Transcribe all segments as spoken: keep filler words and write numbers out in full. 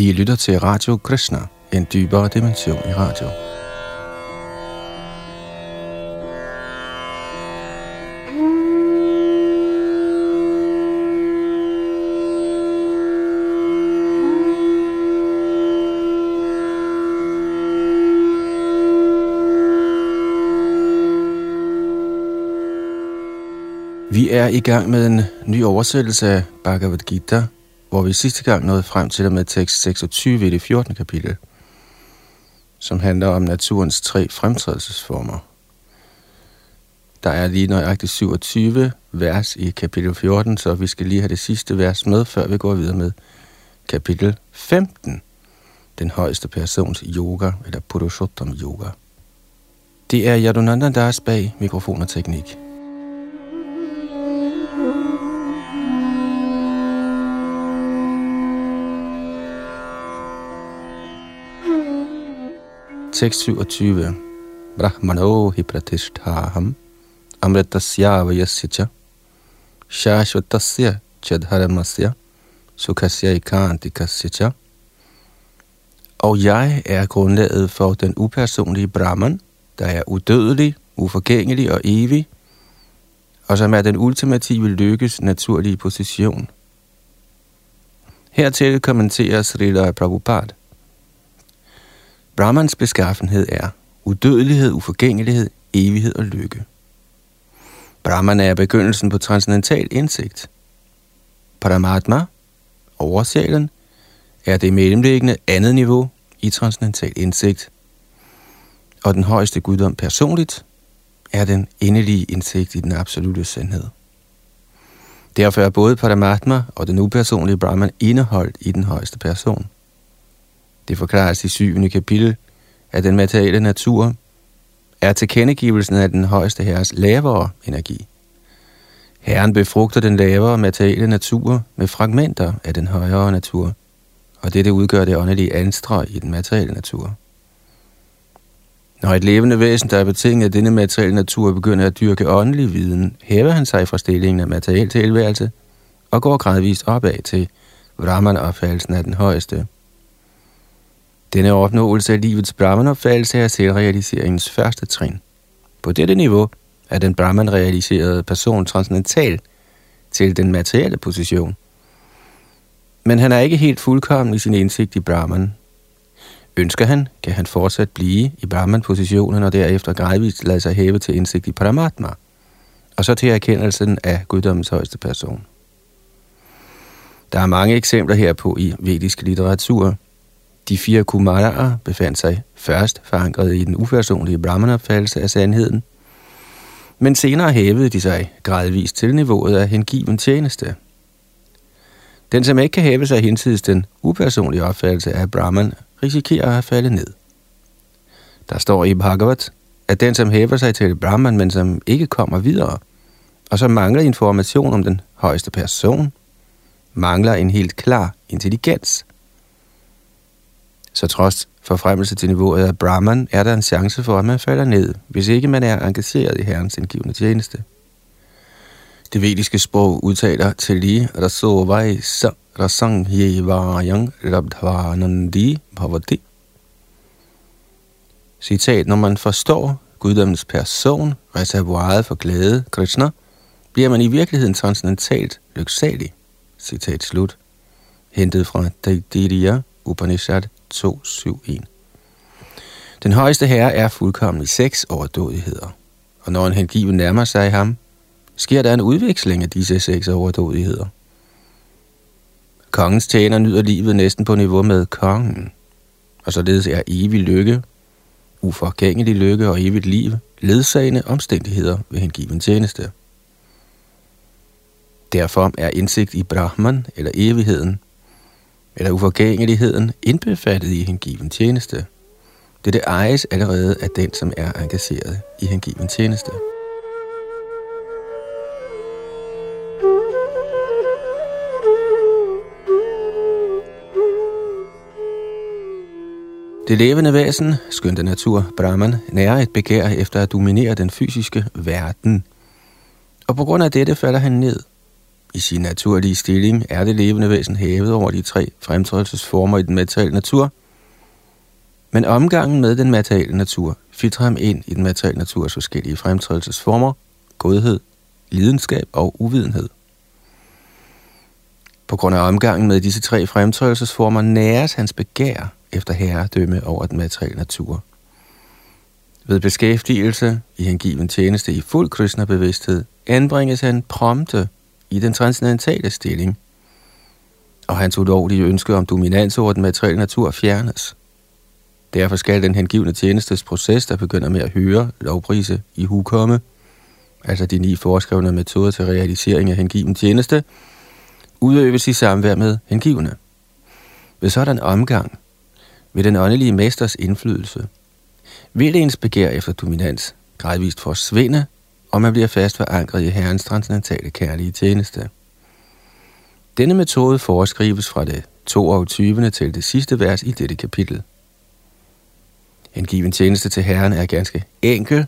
I lytter til Radio Krishna, en dybere dimension i radio. Vi er i gang med en ny oversættelse af Bhagavad-gita, hvor vi sidste gang nåede frem til og med tekst seksogtyve i det fjortende kapitel, som handler om naturens tre fremtrædelsesformer. Der er lige nøjagtigt syvogtyve vers i kapitel fjorten, så vi skal lige have det sidste vers med, før vi går videre med kapitel femten, den højeste persons yoga, eller Purushottama-yoga. Det er Yadunanda, der er bag mikrofon og teknik. Tekst syvogtyve. Brahmano hi pratisthaham amritasya vayasya cha shashvatasya cha dharamasya sukhasya ikantikasya cha. Og jeg er grundlaget for den upersonlige Brahman, der er udødelig, uforgængelig og evig, og som er den ultimative lykkes naturlige position. Hertil kommenterer Srila Prabhupada. Brahmans beskaffenhed er udødelighed, uforgængelighed, evighed og lykke. Brahman er begyndelsen på transcendental indsigt. Paramatma, oversjælen, er det mellemliggende andet niveau i transcendental indsigt. Og den højeste guddom personligt er den endelige indsigt i den absolute sandhed. Derfor er både Paramatma og den upersonlige Brahman indeholdt i den højeste person. Det forklares i syvende kapitel, at den materielle natur er tilkendegivelsen af den højeste herres lavere energi. Herren befrugter den lavere materielle natur med fragmenter af den højere natur, og dette udgør det åndelige anstrøg i den materielle natur. Når et levende væsen, der er betinget af denne materielle natur, begynder at dyrke åndelig viden, hæver han sig fra stillingen af materiel tilværelse og går gradvist opad til Brahman-opfattelsen af den højeste. Denne opnåelse af livets Brahman-opfattelse er selvrealiseringens første trin. På dette niveau er den Brahman-realiserede person transcendental til den materielle position. Men han er ikke helt fuldkommen i sin indsigt i Brahman. Ønsker han, kan han fortsat blive i Brahman-positionen og derefter gradvist lade sig hæve til indsigt i Paramatma, og så til erkendelsen af guddommens højeste person. Der er mange eksempler herpå i vedisk litteratur. De fire kumaraer befandt sig først forankret i den upersonlige Brahman-opfattelse af sandheden, men senere hævede de sig gradvist til niveauet af hengiven tjeneste. Den, som ikke kan hæve sig hinsides den upersonlige opfattelse af Brahman, risikerer at falde ned. Der står i Bhagavad, at den, som hæver sig til Brahman, men som ikke kommer videre, og som mangler information om den højeste person, mangler en helt klar intelligens. Så trods forfremmelse til niveauet af Brahman, er der en chance for, at man falder ned, hvis ikke man er engageret i herrens indgivende tjeneste. Det vediske sprog udtaler til lige rasovai sa rasang yevayang rabdhavanandi bhavati. Citat: når man forstår guddommens person, reservoiret for glæde, Krishna, bliver man i virkeligheden transcendentalt lyksalig. Citat slut. Hentet fra Dairia Upanishad to syv en. Den højeste herre er fuldkommen i seks overdådigheder, og når en hengiven nærmer sig ham, sker der en udveksling af disse seks overdådigheder. Kongens tjener nyder livet næsten på niveau med kongen, og således er evig lykke, uforgængelig lykke og evigt liv ledsagende omstændigheder ved hengiven tjeneste. Derfor er indsigt i Brahman eller evigheden eller uforgængeligheden indbefattet i hengiven tjeneste. Dette ejes allerede af den, som er engageret i hengiven tjeneste. Det levende væsen, skønte natur, Brahman, nærer et begær efter at dominere den fysiske verden, og på grund af dette falder han ned. I sin naturlige stilling er det levende væsen hævet over de tre fremtrædelsesformer i den materielle natur, men omgangen med den materielle natur filtrer ham ind i den materielle naturs forskellige fremtrædelsesformer, godhed, lidenskab og uvidenhed. På grund af omgangen med disse tre fremtrædelsesformer næres hans begær efter herredømme over den materielle natur. Ved beskæftigelse i hengiven tjeneste i fuld Krishna-bevidsthed anbringes han prompte i den transcendentale stilling, og hans ulovlige ønske om dominans over den materielle natur fjernes. Derfor skal den hengivne tjenestes proces, der begynder med at høre, lovprise, ihukomme, altså de ni foreskrevne metoder til realisering af hengiven tjeneste, udøves i samvær med hengivne. Ved sådan omgang, ved den åndelige mesters indflydelse, vil ens begær efter dominans gradvist forsvinde, og man bliver fast forankret i Herrens transcendentale kærlige tjeneste. Denne metode foreskrives fra det toogtyvende til det sidste vers i dette kapitel. Hengiven tjeneste til Herren er ganske enkel.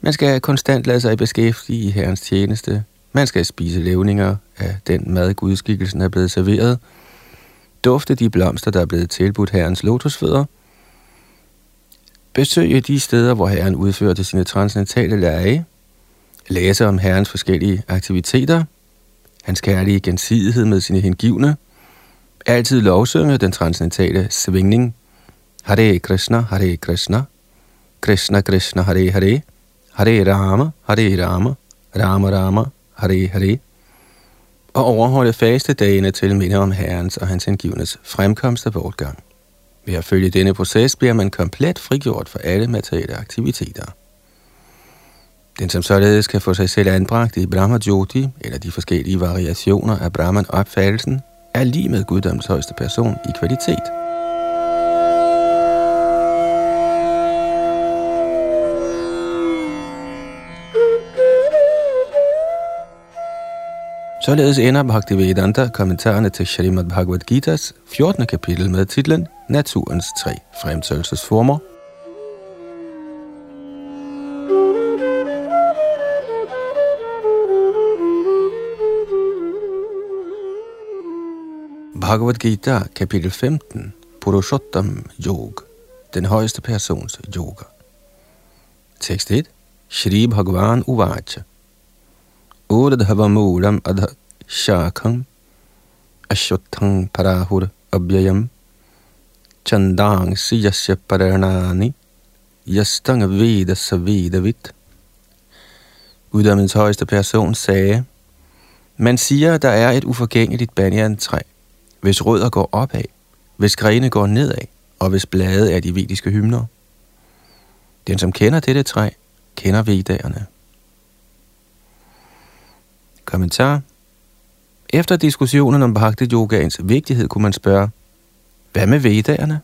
Man skal konstant lade sig beskæftige i Herrens tjeneste. Man skal spise levninger af den mad, gudskikkelsen er blevet serveret. Dufte de blomster, der er blevet tilbudt Herrens lotusfødder. Besøge de steder, hvor Herren udførte sine transcendentale lege. Læse om Herrens forskellige aktiviteter. Hans kærlige gensidighed med sine hengivne. Altid lovsynge den transcendentale svingning. Hare Krishna, Hare Krishna, Krishna Krishna, Hare Hare, Hare Rama, Hare Rama, Rama Rama, Hare Hare, og overholde faste dagene til minde om Herrens og hans hengivnes fremkomst og bortgang. Ved at følge denne proces bliver man komplet frigjort for alle materielle aktiviteter. Den, som således kan få sig selv anbragt i Brahma-jyoti, eller de forskellige variationer af Brahman-opfattelsen, er lig med Guddoms højeste person i kvalitet. Således ender Bhaktivedanta kommentarerne til Shrimad Bhagavad-gitas fjortende kapitel med titlen Naturens tre fremtrædelsesformer. Bhagavad-gita kapitel femten, Purushottam-yoga, den højeste persons yoga. Tekst et. Shri Bhagavan uvacha. Urdhavamulam adha shakham ashutthang parahur abhyayam chandang siyasya paranani yastang veda savedavit. Guddommens højeste person sagde: man siger, der er et uforgængeligt banyan-træ, hvis rødder går opad, hvis grene går nedad, og hvis blade er de vediske hymner. Den, som kender dette træ, kender vedderne. Kommentar. Efter diskussionen om bhakti-yogaens vigtighed kunne man spørge: hvad med vedderne?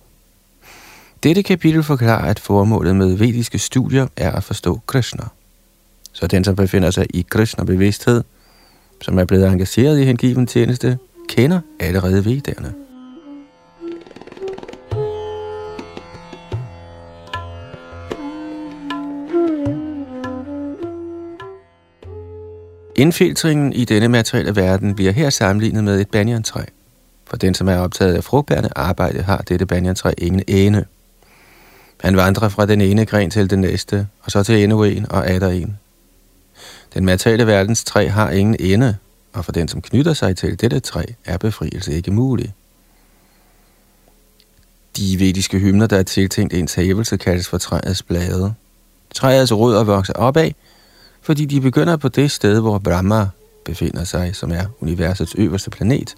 Dette kapitel forklarer, at formålet med vediske studier er at forstå Krishna. Så den, som befinder sig i Krishna-bevidsthed, som er blevet engageret i hengiven tjeneste, kender allerede vedderne. Indfiltringen i denne materielle verden bliver her sammenlignet med et banyan-træ. For den, som er optaget af frugtbærende arbejde, har dette banyan-træ ingen ende. Han vandrer fra den ene gren til den næste, og så til endnu en og atter en. Den materielle verdens træ har ingen ende, og for den, som knytter sig til dette træ, er befrielse ikke mulig. De vediske hymner, der er tiltænkt ens hævelse, kaldes for træets blade. Træets rødder vokser opad, fordi de begynder på det sted, hvor Brahma befinder sig, som er universets øverste planet.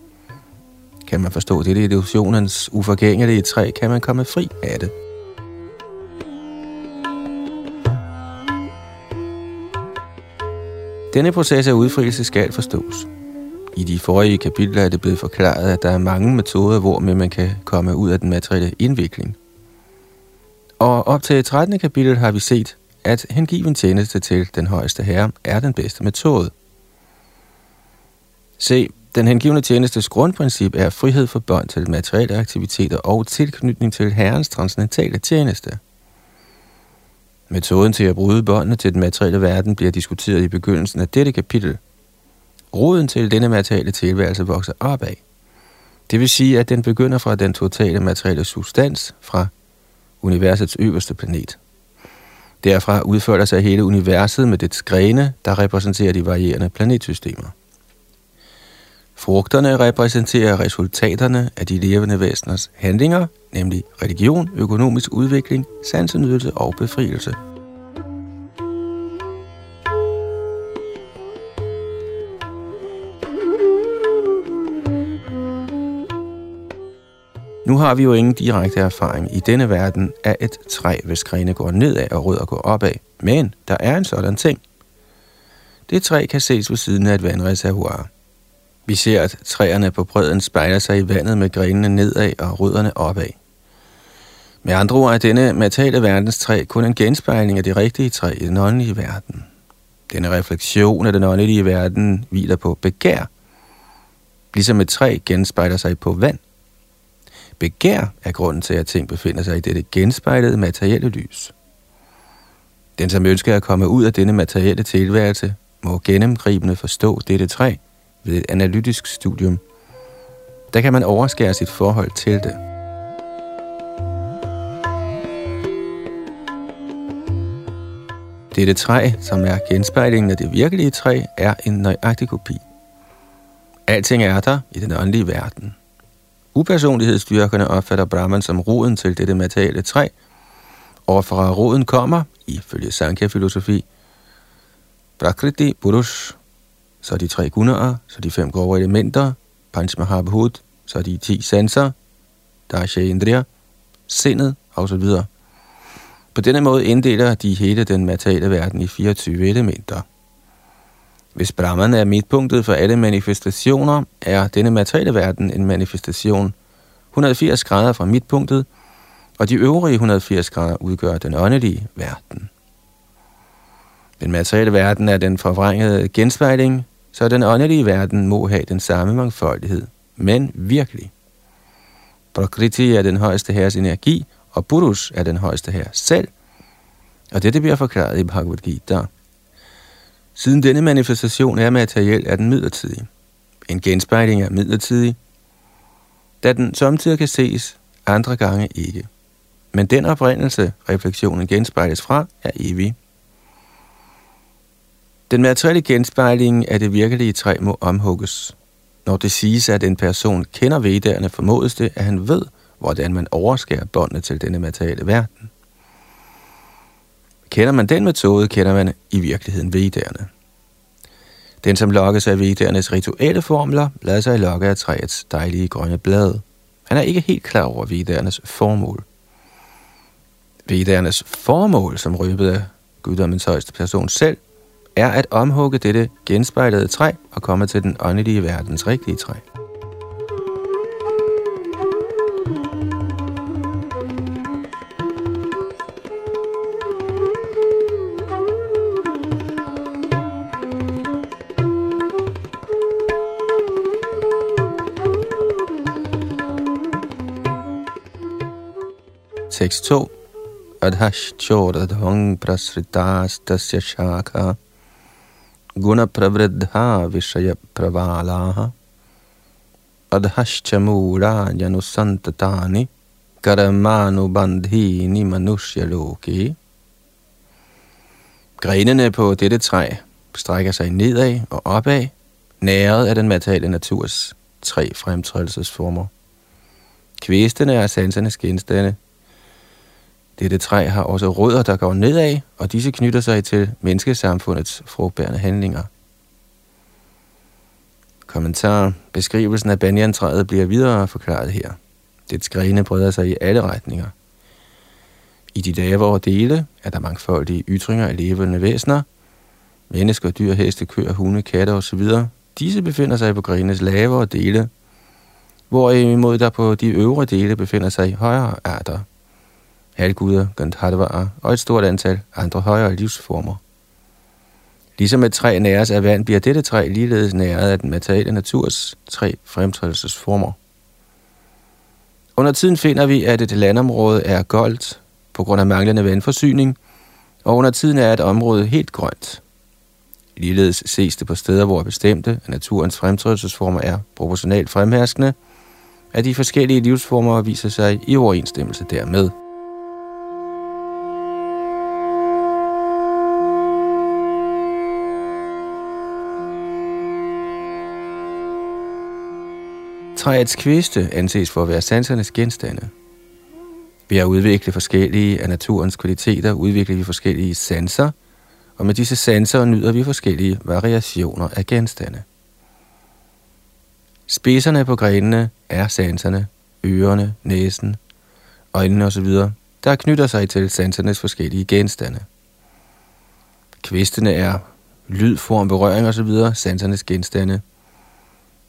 Kan man forstå dette illusionens uforgængelige træ, kan man komme fri af det. Denne proces af udfrielse skal forstås. I de forrige kapitler er det blevet forklaret, at der er mange metoder, hvormed man kan komme ud af den materielle indvikling. Og op til trettende kapitel har vi set, at hengiven tjeneste til den højeste herre er den bedste metode. Se, den hengivne tjenestes grundprincip er frihed for bånd til materielle aktiviteter og tilknytning til herrens transcendentale tjeneste. Metoden til at bryde båndene til den materielle verden bliver diskuteret i begyndelsen af dette kapitel. roden til denne materielle tilværelse vokser op af. Det vil sige, at den begynder fra den totale materielle substans, fra universets øverste planet. Derfra udfolder sig hele universet med dets grene, der repræsenterer de varierende planetsystemer. Frugterne repræsenterer resultaterne af de levende væseners handlinger, nemlig religion, økonomisk udvikling, sansenydelse og befrielse. Nu har vi jo ingen direkte erfaring i denne verden af et træ, hvis grene går nedad og rødder går opad, men der er en sådan ting. Det træ kan ses ved siden af et vandreservoir. Vi ser, at træerne på bredden spejler sig i vandet med grenene nedad og rødderne opad. Med andre ord er denne materielle verdens træ kun en genspejling af det rigtige træ i den åndelige verden. Denne refleksion af den åndelige verden hviler på begær, ligesom et træ genspejler sig på vand. Begær er grunden til, at ting befinder sig i dette genspejlede materielle lys. Den, som ønsker at komme ud af denne materielle tilværelse, må gennemgribende forstå dette træ ved et analytisk studium. Der kan man overskære sit forhold til det. Dette træ, som er genspejlingen af det virkelige træ, er en nøjagtig kopi. Alting er der i den åndelige verden. Upersonlighedsstyrkerne opfatter Brahman som roden til dette materielle træ, og fra roden kommer, ifølge Sankhya-filosofi, Prakriti, Purush, så de tre gunaer, så de fem grove elementer, Panch Mahabhud, så de ti sanser, Dasha Indriya, sindet osv. På denne måde inddeler de hele den materielle verden i fireogtyve elementer. Hvis Brahman er midtpunktet for alle manifestationer, er denne materielle verden en manifestation et hundrede og firs grader fra midtpunktet, og de øvrige et hundrede og firs grader udgør den åndelige verden. Den materielle verden er den forvrængede genspejling, så den åndelige verden må have den samme mangfoldighed, men virkelig. Prakriti er den højeste herres energi, og Purus er den højeste herre selv, og dette bliver forklaret i Bhagavad-gita. Siden denne manifestation er materiel, er den midlertidig. En genspejling er midlertidig, da den samtidig kan ses, andre gange ikke. Men den oprindelse, refleksionen genspejles fra, er evig. Den materielle genspejling af det virkelige træ må omhugges. Når det siges, at en person kender vedderne, formodes det, at han ved, hvordan man overskærer båndene til denne materielle verden. Kender man den metode, kender man i virkeligheden vedderne. Den, som lokkes af veddernes rituelle formler, lader sig lokke af træets dejlige grønne blade. Han er ikke helt klar over veddernes formål. Veddernes formål, som røbet af guddommens højeste person selv, er at omhugge dette genspejlede træ og komme til den åndelige verdens rigtige træ. tekst to. Adhashchoradhang prasritas tasya shaka guna pravridha vishaya pravalaha adhashchamura janusantatani karamanu-bandhini manushya-loki. Grenene på dette træ strækker sig nedad og opad, næret af den materielle naturs tre fremtrædelsesformer. Kvæstene er sansernes genstande. Dette træ har også rødder, der går nedad, og disse knytter sig til menneskesamfundets frugtbærende handlinger. Kommentar. Beskrivelsen af banjantræet bliver videre forklaret her. Dets grene breder sig i alle retninger. I de dage, hvor dele, er der mangfoldige ytringer af levende væsener. Mennesker, dyr, heste, køer, hunde, katte osv. Disse befinder sig på grenes lavere dele, hvorimod der på de øvre dele befinder sig højere arter. Halvguder, gandharvaer og et stort antal andre højere livsformer. Ligesom et træ næres af vand, bliver dette træ ligeledes næret af den materielle naturs tre fremtrædelsesformer. Under tiden finder vi, at et landområde er goldt på grund af manglende vandforsyning, og under tiden er et område helt grønt. Ligeledes ses det på steder, hvor bestemte af naturens fremtrædelsesformer er proportionalt fremherskende, at de forskellige livsformer viser sig i overensstemmelse dermed. Træets kviste anses for at være sansernes genstande. Ved at udvikle forskellige af naturens kvaliteter, udvikler vi forskellige sanser, og med disse sanser nyder vi forskellige variationer af genstande. Spidserne på grenene er sanserne, ørerne, næsen, øjnene osv., der knytter sig til sansernes forskellige genstande. Kvistene er lyd, form, berøring osv., sansernes genstande.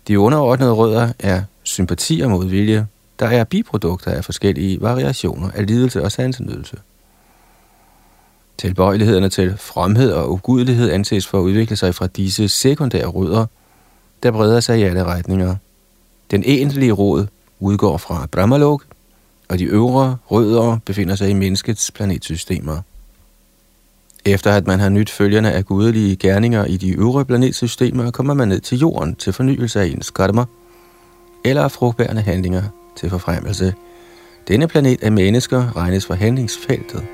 De underordnede rødder er sympati og modvilje, der er biprodukter af forskellige variationer af lidelse og sansenydelse. Tilbøjelighederne til fromhed og ugudelighed anses for at udvikle sig fra disse sekundære rødder, der breder sig i alle retninger. Den egentlige rod udgår fra Brahma-lok, og de øvre rødder befinder sig i menneskets planetsystemer. Efter at man har nyt følgerne af gudelige gerninger i de øvre planetsystemer, kommer man ned til jorden til fornyelse af ens karma, eller af frugtbærende handlinger til forfremmelse. Denne planet af mennesker regnes for handlingsfeltet.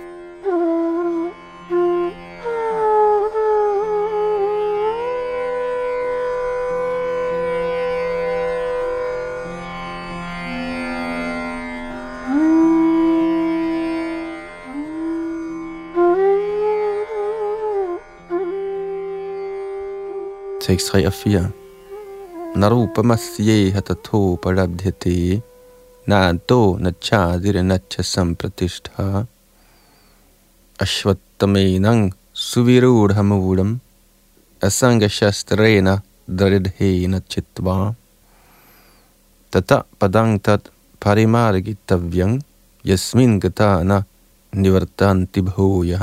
Tekst tre og fire. Narupamasye hatato parabdhete nado nachadire nachasam pratistha ashvatamenang suvirudhamulam asangashastrena daridhe nachitva tata padang tat parimargitavyang yasmin gatana nivartanti bhoya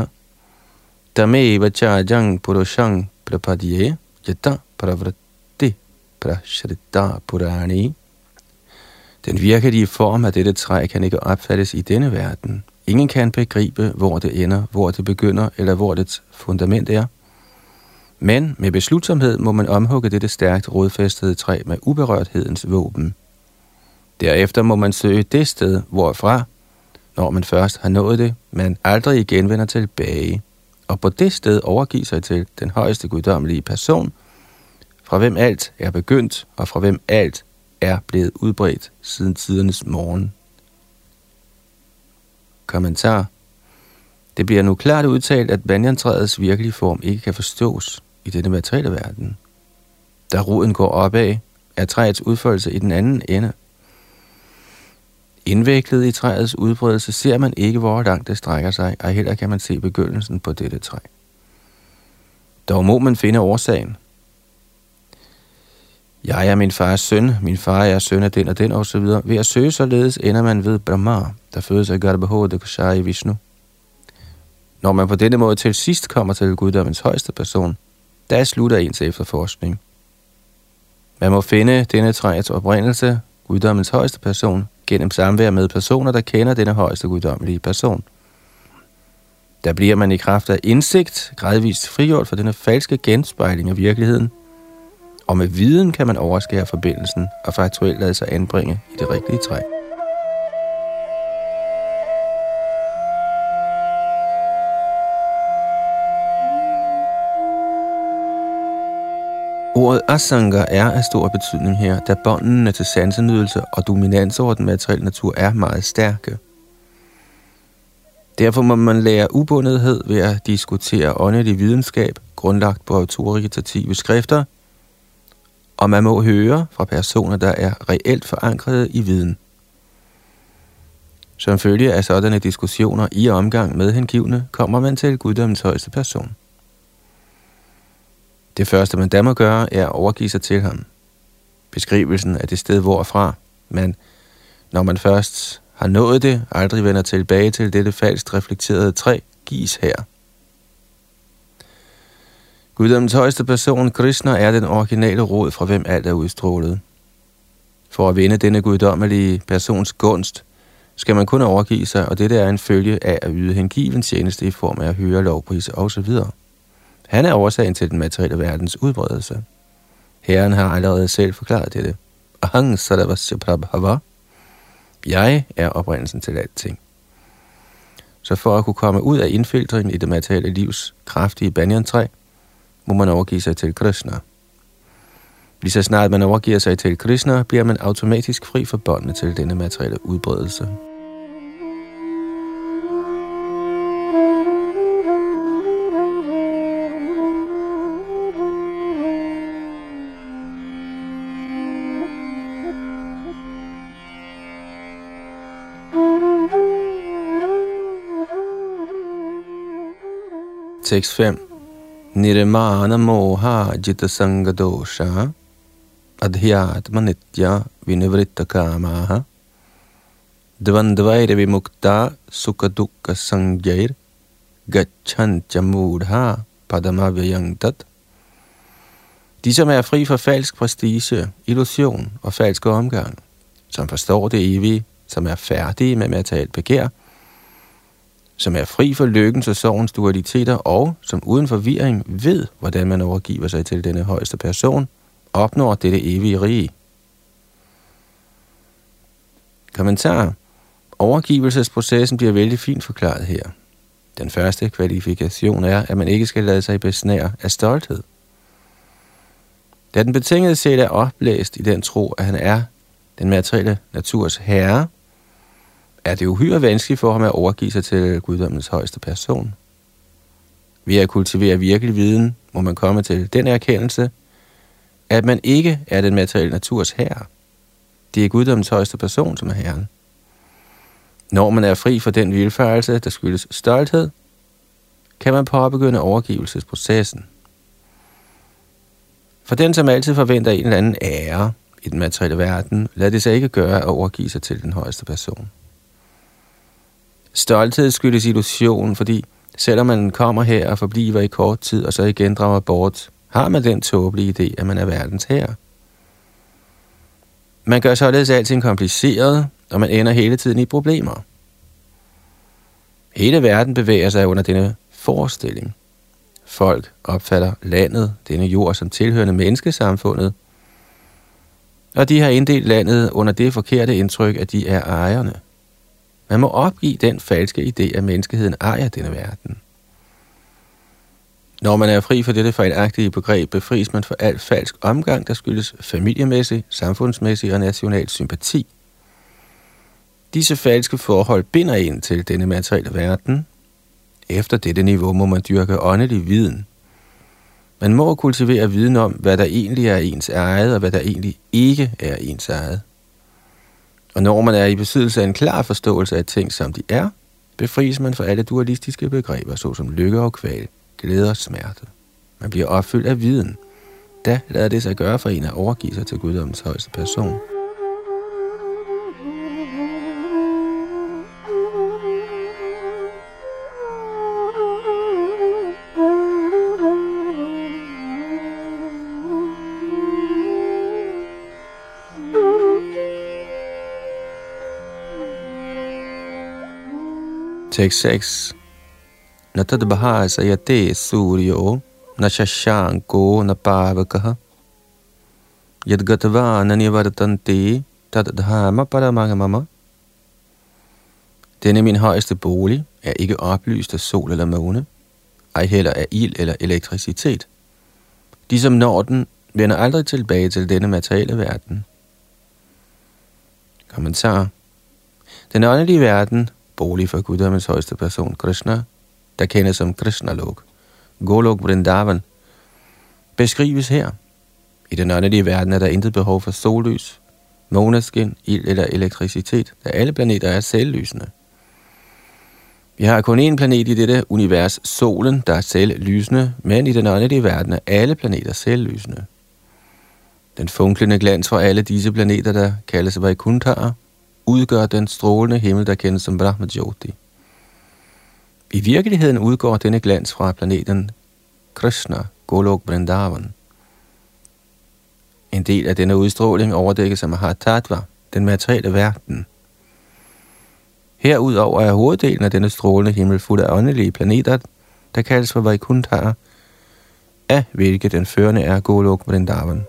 tame vachajang purushang prapadye jata pravritti prashrita purani. Den virkelige form af dette træ kan ikke opfattes i denne verden. Ingen kan begribe, hvor det ender, hvor det begynder eller hvor dets fundament er. Men med beslutsomhed må man omhugge dette stærkt rodfæstede træ med uberørthedens våben. Derefter må man søge det sted, hvorfra, når man først har nået det, man aldrig igen vender tilbage, og på det sted overgive sig til den højeste guddommelige person, fra hvem alt er begyndt, og fra hvem alt er blevet udbredt siden tidernes morgen. Kommentar. Det bliver nu klart udtalt, at banjantræets virkelige form ikke kan forstås i denne materielle verden. Da roden går opad, er træets udførelse i den anden ende. Indviklet i træets udbredelse ser man ikke, hvor langt det strækker sig, og heller kan man se begyndelsen på dette træ. Dog må man finde årsagen. Jeg er min fars søn, min far er søn af den og den, og så videre. Ved at søge således ender man ved Brahma, der fødes af Garbhodet Kushai Vishnu. Når man på denne måde til sidst kommer til guddommens højeste person, der slutter ens efterforskning. Man må finde denne træets oprindelse, guddommens højeste person, gennem samvær med personer, der kender denne højeste guddommelige person. Der bliver man i kraft af indsigt gradvist frigjort fra denne falske genspejling af virkeligheden, og med viden kan man overskære forbindelsen og faktuelt lade sig anbringe i det rigtige træ. Ordet asanga er af stor betydning her, da båndene til sansenydelse og dominans over den materielle natur er meget stærke. Derfor må man lære ubundethed ved at diskutere åndelig videnskab, grundlagt på autoritative skrifter, og man må høre fra personer, der er reelt forankrede i viden. Som følge af sådanne diskussioner i omgang med hengivne, kommer man til guddommens højeste person. Det første, man da må gøre, er at overgive sig til ham. Beskrivelsen af det sted, hvorfra man, når man først har nået det, aldrig vender tilbage til dette falsk reflekterede træ, gives her. Guddommens højeste person, Krishna, er den originale rod, fra hvem alt er udstrålet. For at vinde denne guddommelige persons gunst, skal man kun overgive sig, og dette er en følge af at yde hengiven tjeneste i form af at høre lovpriser og så videre. Han er årsagen til den materielle verdens udbredelse. Herren har allerede selv forklaret dette. Aham sadavasya prabhava. Jeg er oprindelsen til alting. Så for at kunne komme ud af indfiltringen i det materielle livs kraftige banyan-træ, må man overgive sig til Krishna. Lige så snart man overgiver sig til Krishna, bliver man automatisk fri for båndene til denne materielle udbredelse. Tekst fem. Nirmana moha jita sanga dosha adhyatma nitya vinivritta kamaha dvandvaira vimukta sukha dukkha sangjair gacchanta mudha padamavyangtat. De, som er fri for falsk prestige, illusion og falsk omgang, som forstår det evige, som er færdige med materielt begær, som er fri for lykkens og sorgens dualiteter, og som uden forvirring ved, hvordan man overgiver sig til denne højeste person, opnår dette evige rige. Kommentar. Overgivelsesprocessen bliver vældig fint forklaret her. Den første kvalifikation er, at man ikke skal lade sig besnære af stolthed. Da den betingede sjæl er opblæst i den tro, at han er den materielle naturs herre, er det uhyre vanskeligt for ham at overgive sig til guddommens højeste person. Ved at kultivere virkelig viden, må man komme til den erkendelse, at man ikke er den materielle naturs herre. Det er guddommens højeste person, som er herren. Når man er fri for den vildfarelse, der skyldes stolthed, kan man påbegynde overgivelsesprocessen. For den, som altid forventer en eller anden ære i den materielle verden, lader det sig ikke gøre at overgive sig til den højeste person. Stolthed skyldes illusion, fordi selvom man kommer her og forbliver i kort tid og så igen drager bort, har man den tåbelige idé, at man er verdens herre. Man gør således alting kompliceret, og man ender hele tiden i problemer. Hele verden bevæger sig under denne forestilling. Folk opfatter landet, denne jord, som tilhørende menneskesamfundet, og de har inddelt landet under det forkerte indtryk, at de er ejerne. Man må opgive den falske idé, at menneskeheden ejer denne verden. Når man er fri for dette fejlagtige begreb, befries man for al falsk omgang, der skyldes familiemæssig, samfundsmæssig og national sympati. Disse falske forhold binder en til denne materielle verden. Efter dette niveau må man dyrke åndelig viden. Man må kultivere viden om, hvad der egentlig er ens eget, og hvad der egentlig ikke er ens eget. Og når man er i besiddelse af en klar forståelse af ting, som de er, befries man fra alle dualistiske begreber, såsom lykke og kval, glæde og smerte. Man bliver opfyldt af viden. Da lader det sig gøre for en at overgive sig til guddommens højeste person. Tekst seks. Natad bahasa yate suryo nashashanko napavakaha yadgatva nanivartante tadadhama paramagamama. Denne min højeste bolig er ikke oplyst af sol eller måne, ej heller af ild eller elektricitet. De, som når den, vender aldrig tilbage til denne materielle verden. Kommentar. Den åndelige verden, bolig for guddommens højeste person, Krishna, der kendes som Krishna-luk, Goloka Vrindavana, beskrives her. I den åndelige verden er der intet behov for sollys, måneskin, ild eller elektricitet, da alle planeter er selvlysende. Vi har kun én planet i dette univers, solen, der er selvlysende, men i den åndelige verden er alle planeter selvlysende. Den funklende glans fra alle disse planeter, der kaldes Vaikunthaer, udgør den strålende himmel, der kendes som Brahma-jyoti. I virkeligheden udgår denne glans fra planeten Krishna, Goloka Vrindavana. En del af denne udstråling overdækkes af Mahatadva, den materielle verden. Herudover er hoveddelen af denne strålende himmel fuld af åndelige planeter, der kaldes for Vaikunthaer, af hvilke den førende er Goloka Vrindavana.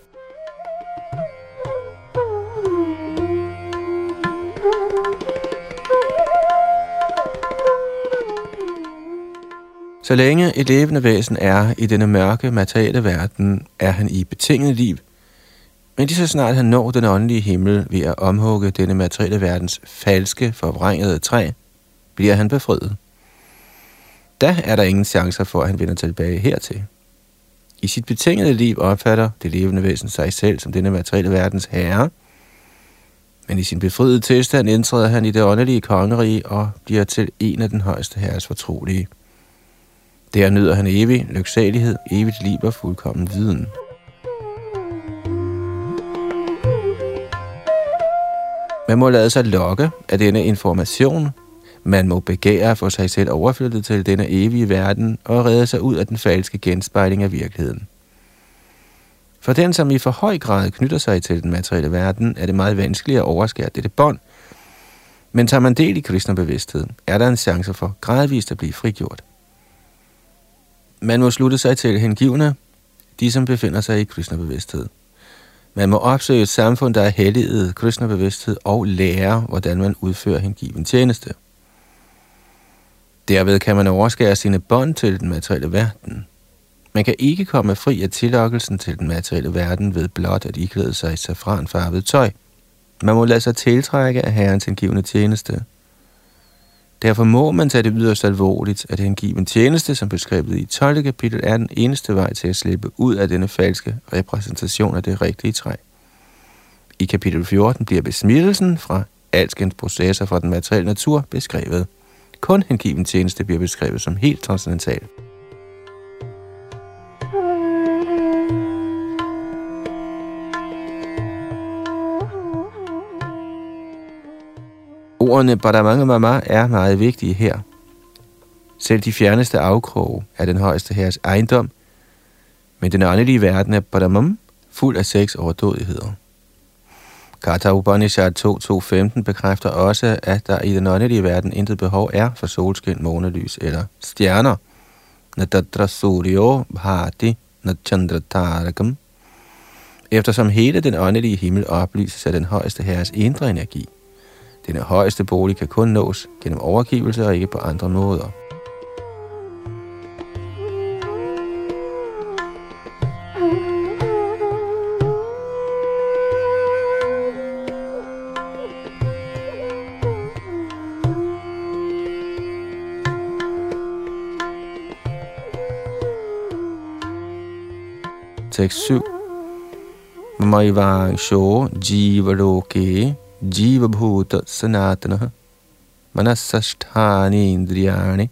Så længe et levende væsen er i denne mørke materielle verden, er han i betinget liv, men lige så snart han når den åndelige himmel ved at omhugge denne materielle verdens falske, forvrængede træ, bliver han befriet. Da er der ingen chancer for, at han vender tilbage hertil. I sit betingede liv opfatter det levende væsen sig selv som denne materielle verdens herre, men i sin befriede tilstand indtræder han i det åndelige kongerige og bliver til en af den højeste herres fortrolige. Der nyder han evig lyksalighed, evigt liv og fuldkommen viden. Man må lade sig lokke af denne information. Man må begære at få sig selv overflyttet til denne evige verden og redde sig ud af den falske genspejling af virkeligheden. For den, som i for høj grad knytter sig til den materielle verden, er det meget vanskeligt at overskære dette bånd. Men tager man del i Krishna-bevidsthed, er der en chance for gradvist at blive frigjort. Man må slutte sig til hengivne, de som befinder sig i Krishna-bevidsthed. Man må opsøge et samfund, der er helliget Krishna-bevidsthed og lære, hvordan man udfører hengiven tjeneste. Derved kan man overskære sine bånd til den materielle verden. Man kan ikke komme fri af tillokkelsen til den materielle verden ved blot at iklæde sig i safranfarvet tøj. Man må lade sig tiltrække af Herrens hengivne tjeneste. Derfor må man tage det yderst alvorligt, at hengiven tjeneste, som beskrevet i tolvte kapitel, er den eneste vej til at slippe ud af denne falske repræsentation af det rigtige træ. I kapitel fjorten bliver besmittelsen fra alskens processer fra den materielle natur beskrevet. Kun hengiven tjeneste bliver beskrevet som helt transcendental. Ordene Paramatma er meget vigtige her. Selv de fjerneste afkroge er den højeste herres ejendom, men den åndelige verden er Paramatma fuld af seks overdådigheder. Katha Upanishad to punkt to punktum femten bekræfter også, at der i den åndelige verden intet behov er for solskin, månelys eller stjerner. Natatra suryo bhati natchandra tarakam. Eftersom hele den åndelige himmel oplyses af den højeste herres indre energi. Denne højeste bolig kan kun nås gennem overgivelse og ikke på andre måder. Tekst syv. Maiva sho jivaloke Jeevahud sanatana manasasthani indriyani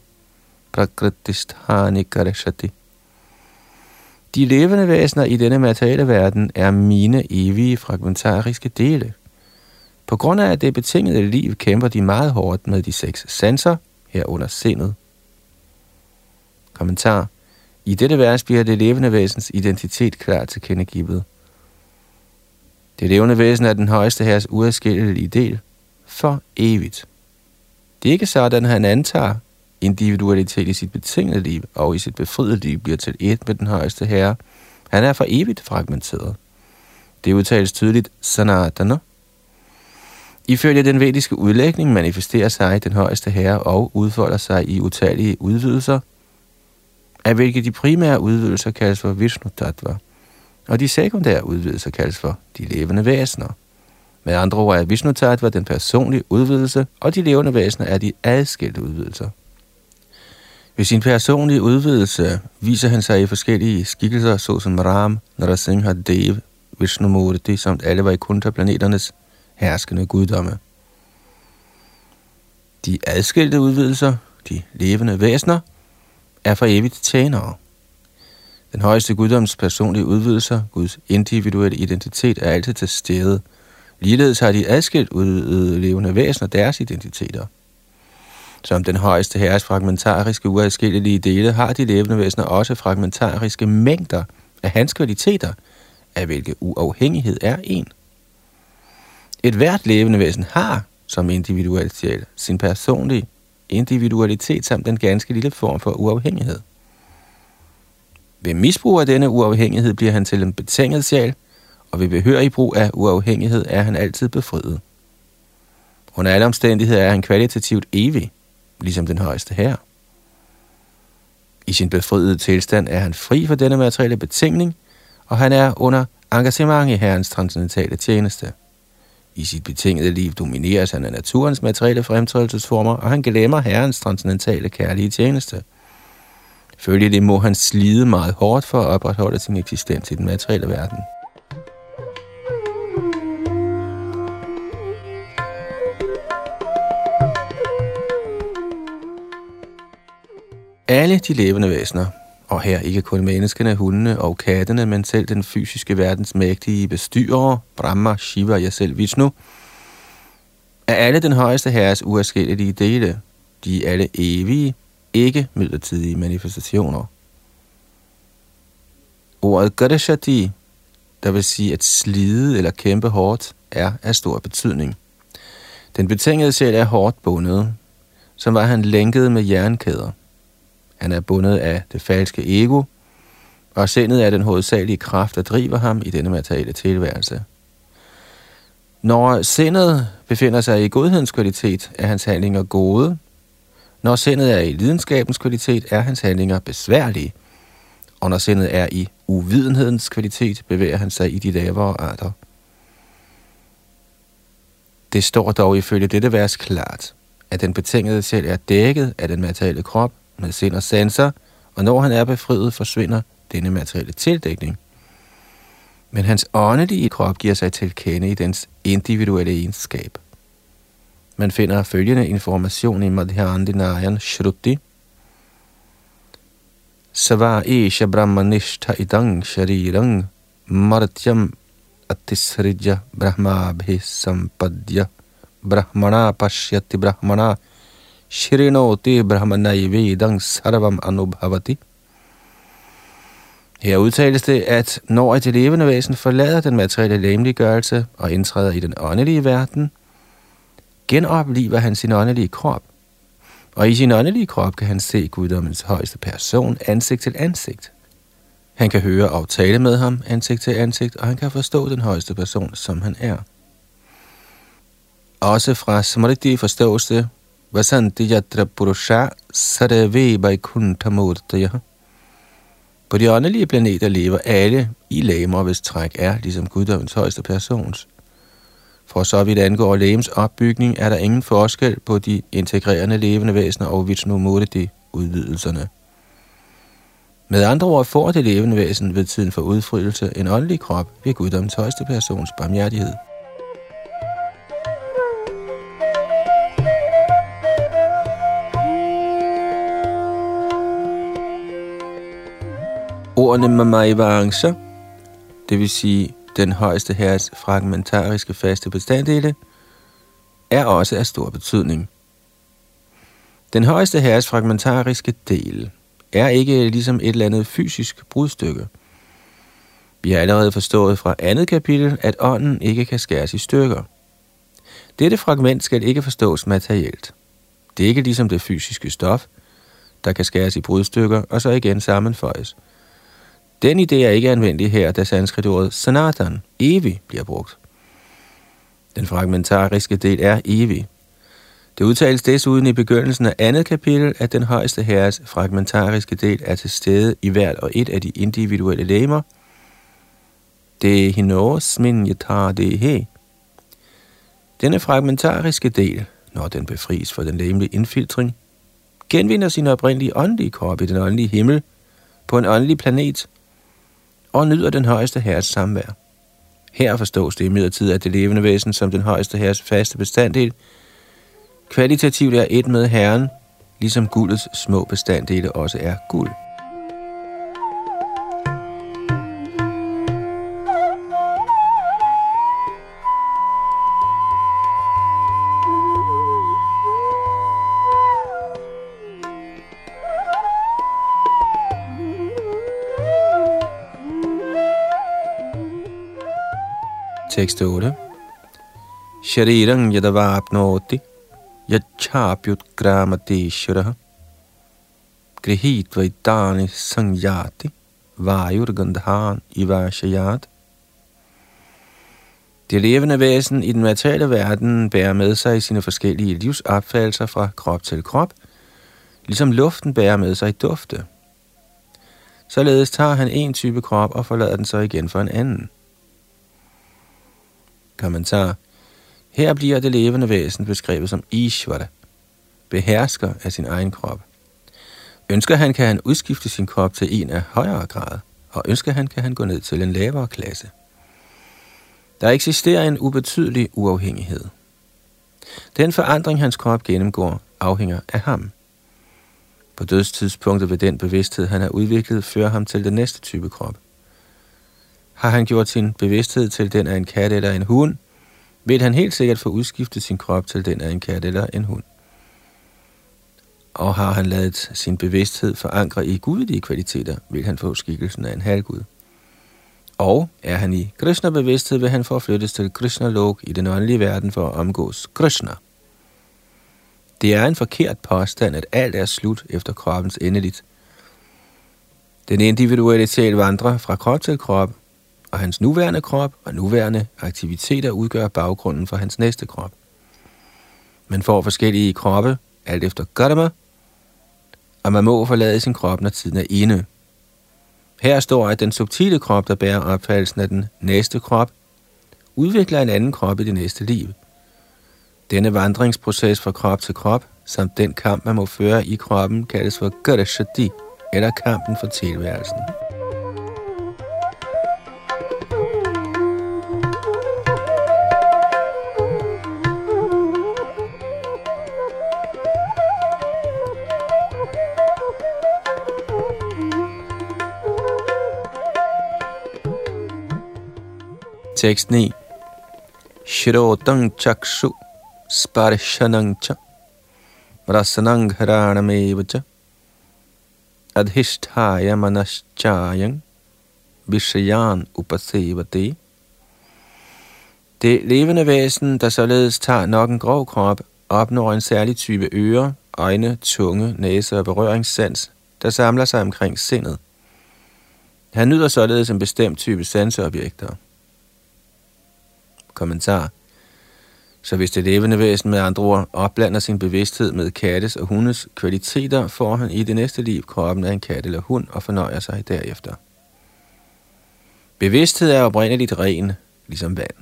prakritisthani karashati. De levende væsener i denne materielle verden er mine evige fragmentariske dele. På grund af det betingede liv kæmper de meget hårdt med de seks sanser, herunder sindet. Kommentar. I dette vers bliver det levende væsens identitet klart tilkendegivet. Det levende væsen er den højeste herres uadskillelige del for evigt. Det er ikke sådan, han antager individualitet i sit betingede liv, og i sit befriede liv bliver til et med den højeste herre. Han er for evigt fragmenteret. Det udtales tydeligt sanatana. Ifølge den vediske udlægning manifesterer sig den højeste herre og udfolder sig i utallige udvidelser, af hvilke de primære udvidelser kaldes for Vishnu-tattva. Og de sekundære udvidelser kaldes for de levende væsener. Med andre ord er Vishnu-tattva den personlige udvidelse, og de levende væsener er de adskilte udvidelser. Ved sin personlige udvidelse viser han sig i forskellige skikkelser, såsom Ram, Narasimha, Dev, Vishnumurti, samt alle Vaikuntha-planeternes herskende guddomme. De adskilte udvidelser, de levende væsener, er for evigt tjenere. Den højeste guddoms personlige udvidelser, Guds individuelle identitet, er altid til stede. Ligeledes har de adskilt udvidede levende væsener deres identiteter. Som den højeste herres fragmentariske uadskillelige dele, har de levende væsener også fragmentariske mængder af hans kvaliteter, af hvilke uafhængighed er en. Et hvert levende væsen har, som individuelt sjæl, sin personlige individualitet samt den ganske lille form for uafhængighed. Ved misbrug af denne uafhængighed bliver han til en betinget sjæl, og ved behørig brug af uafhængighed er han altid befriet. Under alle omstændigheder er han kvalitativt evig, ligesom den højeste herre. I sin befriede tilstand er han fri for denne materielle betingning, og han er under engagement i herrens transcendentale tjeneste. I sit betingede liv domineres han af naturens materielle fremtrædelsesformer, og han glemmer herrens transcendentale kærlige tjeneste. Følge det må han slide meget hårdt for at opretholde sin eksistens i den materielle verden. Alle de levende væsener, og her ikke kun menneskene, hundene og kattene, men selv den fysiske verdens mægtige bestyrere, Brahma, Shiva og jeg selv Vishnu, er alle den højeste herres uafskillelige dele. De er alle evige, ikke midlertidige manifestationer. Ordet gadashati, der vil sige at slide eller kæmpe hårdt, er af stor betydning. Den betingede sjæl er hårdt bundet, som var han lænket med jernkæder. Han er bundet af det falske ego, og sindet er den hovedsagelige kraft, der driver ham i denne materielle tilværelse. Når sindet befinder sig i godhedens kvalitet, er hans handlinger gode. Når sindet er i lidenskabens kvalitet, er hans handlinger besværlige. Og når sindet er i uvidenhedens kvalitet, bevæger han sig i de lavere arter. Det står dog ifølge dette vers klart, at den betingede sjæl er dækket af den materielle krop, med sind og sanser, og når han er befriet, forsvinder denne materielle tildækning. Men hans åndelige krop giver sig til kende i dens individuelle egenskab. Man finder følgende information i Madhyandinayan Shruti. Sava esha brahmanishtha idang sharirang martyam atisrija brahmabhi sampadya brahmana pashyati brahmana Shirinoti Brahmanai Vedang Sarvam Anubhavati. Her udtales det, at når et levende væsen forlader den materielle legemliggørelse og indtræder i den åndelige verden, genopliver han sin åndelige krop, og i sin åndelige krop kan han se guddommens højeste person ansigt til ansigt. Han kan høre og tale med ham ansigt til ansigt, og han kan forstå den højeste person, som han er. Også fra småttig forstås det, Vasanti yatra purusha sarve vaikunthamurtaya. På de åndelige planeter lever alle i legemer, hvis træk er ligesom guddommens højeste persons. For så vidt angår legems opbygning, er der ingen forskel på de integrerende levende væsener og Vishnu murti udvidelserne. Med andre ord får det levende væsen ved tiden for udfrielse en åndelig krop ved guddommens højeste persons barmhjertighed. Ordene mamaivaransa, det vil sige den højeste herres fragmentariske faste bestanddele, er også af stor betydning. Den højeste herres fragmentariske del er ikke ligesom et eller andet fysisk brudstykke. Vi har allerede forstået fra andet kapitel, at ånden ikke kan skæres i stykker. Dette fragment skal ikke forstås materielt. Det er ikke ligesom det fysiske stof, der kan skæres i brudstykker og så igen sammenføjes. Den idé er ikke anvendelig her, da sanskritordet sanatan, evig, bliver brugt. Den fragmentariske del er evig. Det udtales desuden i begyndelsen af andet kapitel, at den højeste herres fragmentariske del er til stede i hvert og et af de individuelle legemer. Det hinos min yatar dehe. Denne fragmentariske del, når den befries for den legemlige indfiltring, genvinder sin oprindelige åndelige krop i den åndelige himmel på en åndelig planet, og nyder den højeste herres samvær. Her forstås det imidlertid, at det levende væsen som den højeste herres faste bestanddel kvalitativt er et med herren, ligesom guldets små bestanddele også er guld. Tekst otte. Sharirang yadavapnoti yachapyut gramadeshuraha grihitvaitani sangyati vajurgandhan ivashayat. Det levende væsen i den materielle verden bærer med sig sine forskellige livsopfattelser fra krop til krop, ligesom luften bærer med sig dufte. Således tager han en type krop og forlader den så igen for en anden. Kommentar. Her bliver det levende væsen beskrevet som Ishvara, behersker af sin egen krop. Ønsker han, kan han udskifte sin krop til en af højere grad, og ønsker han, kan han gå ned til en lavere klasse. Der eksisterer en ubetydelig uafhængighed. Den forandring, hans krop gennemgår, afhænger af ham. På dødstidspunktet vil den bevidsthed, han har udviklet, fører ham til den næste type krop. Har han gjort sin bevidsthed til den af en kat eller en hund, vil han helt sikkert få udskiftet sin krop til den af en kat eller en hund. Og har han ladet sin bevidsthed forankre i gudlige kvaliteter, vil han få skikkelsen af en halvgud. Og er han i Krishna-bevidsthed, vil han forflyttes til Krishna-luk i den åndelige verden for at omgås Krishna. Det er en forkert påstand, at alt er slut efter kroppens endeligt. Den individuelle sjæl vandrer fra krop til krop, og hans nuværende krop og nuværende aktiviteter udgør baggrunden for hans næste krop. Man får forskellige kroppe, alt efter karma, og man må forlade sin krop, når tiden er inde. Her står, at den subtile krop, der bærer opfattelsen af den næste krop, udvikler en anden krop i det næste liv. Denne vandringsproces fra krop til krop, samt den kamp, man må føre i kroppen, kaldes for garashati, eller kampen for tilværelsen. Tekst ni. Shirotang chakshu sparshanang cha rasanang hranameva cha adhisthaya manaschayang vishayan upasevati. Det levende væsen, der således tager nok en grov krop, opnår en særlig type ører, øjne, tunge, næse og berøringssans, der samler sig omkring sindet. Han nyder således en bestemt type sanseobjekter. Kommentar. Så hvis det levende væsen med andre ord opblander sin bevidsthed med kattes og hundes kvaliteter, får han i det næste liv kroppen af en kat eller hund og fornøjer sig derefter. Bevidsthed er oprindeligt ren, ligesom vand.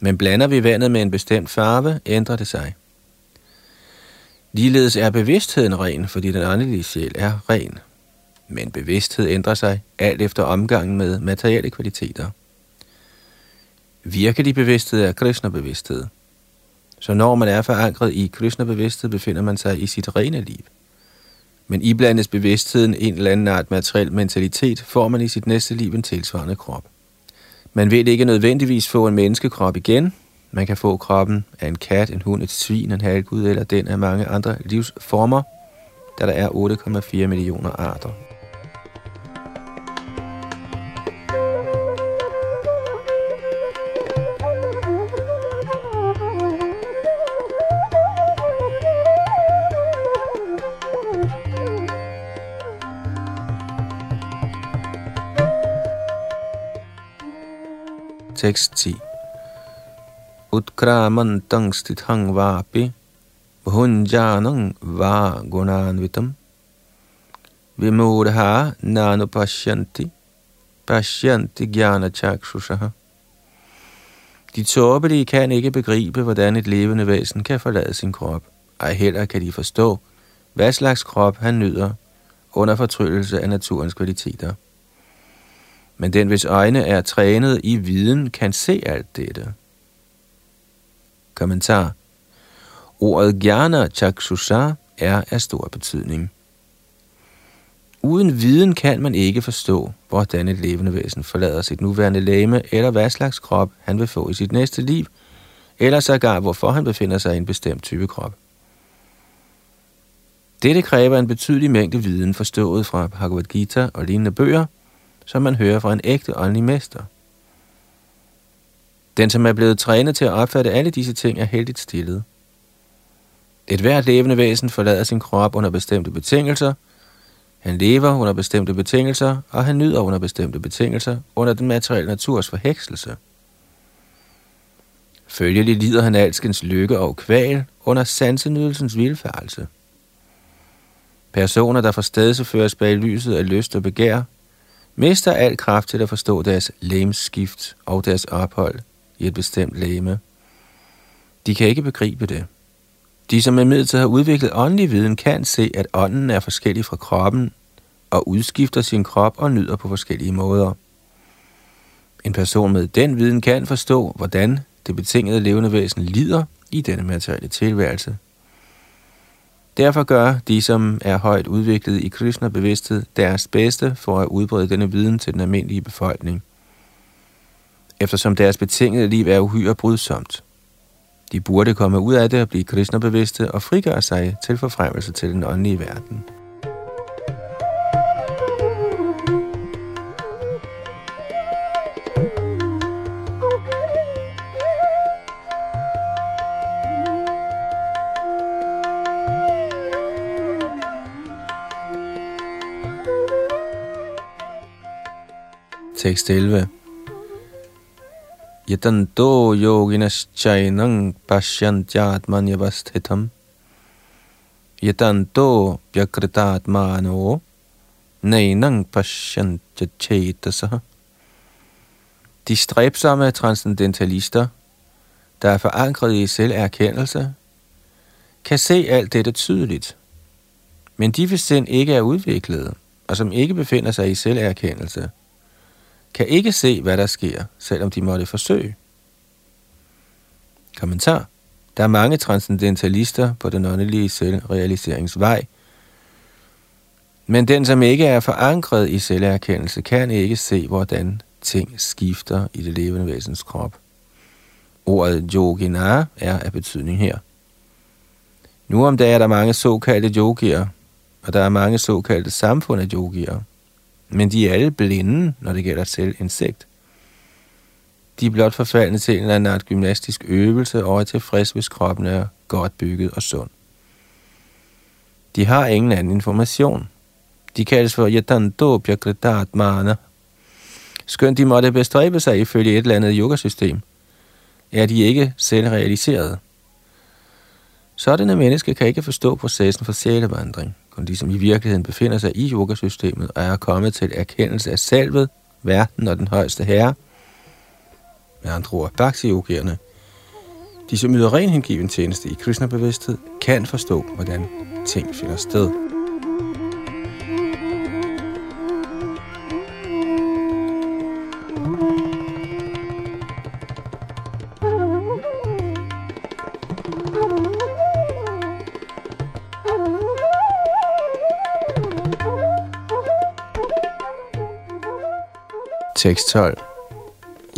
Men blander vi vandet med en bestemt farve, ændrer det sig. Ligeledes er bevidstheden ren, fordi den åndelige sjæl er ren. Men bevidsthed ændrer sig alt efter omgangen med materielle kvaliteter. Virkelig bevidsthed er Krishna-bevidsthed. Så når man er forankret i Krishna-bevidsthed, befinder man sig i sit rene liv. Men iblandes bevidstheden en eller anden art materiel mentalitet, får man i sit næste liv en tilsvarende krop. Man vil ikke nødvendigvis få en menneskekrop igen. Man kan få kroppen af en kat, en hund, et svin, en halvgud eller den af mange andre livsformer, da der er otte komma fire millioner arter. Tekst ti. Utkramantang sthithang vapi bhunjanang va gunanvitam vimodha nanupashyanti pashyanti gyanachakshusaha. De tåbelige kan ikke begribe, hvordan et levende væsen kan forlade sin krop, ej heller kan de forstå, hvad slags krop han nyder under fortryllelse af naturens kvaliteter. Men den, hvis øjne er trænet i viden, kan se alt dette. Kommentar. Ordet gyana chakshusha er af stor betydning. Uden viden kan man ikke forstå, hvordan et levende væsen forlader sit nuværende legeme, eller hvad slags krop han vil få i sit næste liv, eller sågar hvorfor han befinder sig i en bestemt type krop. Dette kræver en betydelig mængde viden forstået fra Bhagavad-gita og lignende bøger, som man hører fra en ægte åndelig mester. Den, som er blevet trænet til at opfatte alle disse ting, er heldigt stillet. Et hvert levende væsen forlader sin krop under bestemte betingelser. Han lever under bestemte betingelser, og han nyder under bestemte betingelser, under den materielle naturs forhekslelse. Følgelig lider han alskens lykke og kval under sansenydelsens vilfarelse. Personer, der forstedseføres bag lyset af lyst og begær, mister al kraft til at forstå deres lemsskift og deres ophold i et bestemt leme. De kan ikke begribe det. De, som imidlertid har udviklet åndelig viden, kan se, at ånden er forskellig fra kroppen og udskifter sin krop og nyder på forskellige måder. En person med den viden kan forstå, hvordan det betingede levende væsen lider i denne materielle tilværelse. Derfor gør de, som er højt udviklet i Krishna-bevidsthed, deres bedste for at udbrede denne viden til den almindelige befolkning, eftersom deres betingede liv er uhyre brydsomt. De burde komme ud af det og blive Krishna-bevidste og frigøre sig til forfremmelse til den åndelige verden. Tekst elleve. Yatanto yoginaschainang pasyantyatmanyavasthitam yatanto vyakritatmano nainang pasyantyachetasah. De stræbsomme transcendentalister, der er forankret i selverkendelse, kan se alt dette tydeligt, men de hvis sind ikke er udviklede, og som ikke befinder sig i selverkendelse, kan ikke se, hvad der sker, selvom de måtte forsøge. Kommentar. Der er mange transcendentalister på den åndelige selvrealiseringsvej, men den, som ikke er forankret i selverkendelse, kan ikke se, hvordan ting skifter i det levende væsens krop. Ordet yogina er af betydning her. Nu om dagen er der mange såkaldte yogier, og der er mange såkaldte samfund af yogier, men de er alle blinde, når det gælder selvindsigt. De er blot forfaldne til en eller anden gymnastisk øvelse og er tilfreds, hvis kroppen er godt bygget og sund. De har ingen anden information. De kaldes for yadantopyakritatmana. Skønt de måtte bestræbe sig ifølge et eller andet yogasystem, er de ikke selvrealiserede. Sådanne mennesker kan ikke forstå processen for sjælevandring, kun de, som i virkeligheden befinder sig i yogasystemet og er kommet til erkendelse af selvet, verden og den højeste herre, med andre ord bhakti-yogierne, de, som yder ren hengiven tjeneste i Krishna-bevidsthed, kan forstå, hvordan ting finder sted. Tekst tolv.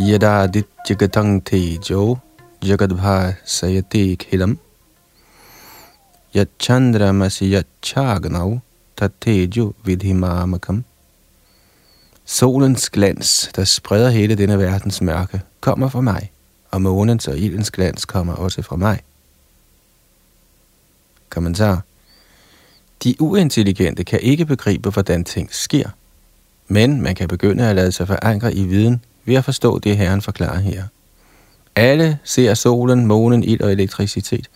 Yada dit jagatang tejo jagadbha sayate khelam yat chandra masi yat chagnav tat tejo vidhimamakam. Solens glans, der spreder hele denne verdens mørke, kommer fra mig, og månens og ildens glans kommer også fra mig. Kommentar. De uintelligente kan ikke begribe, hvordan ting sker, men man kan begynde at lade sig forankre i viden ved at forstå det, Herren forklarer her. Alle ser solen, månen, ild og elektricitet.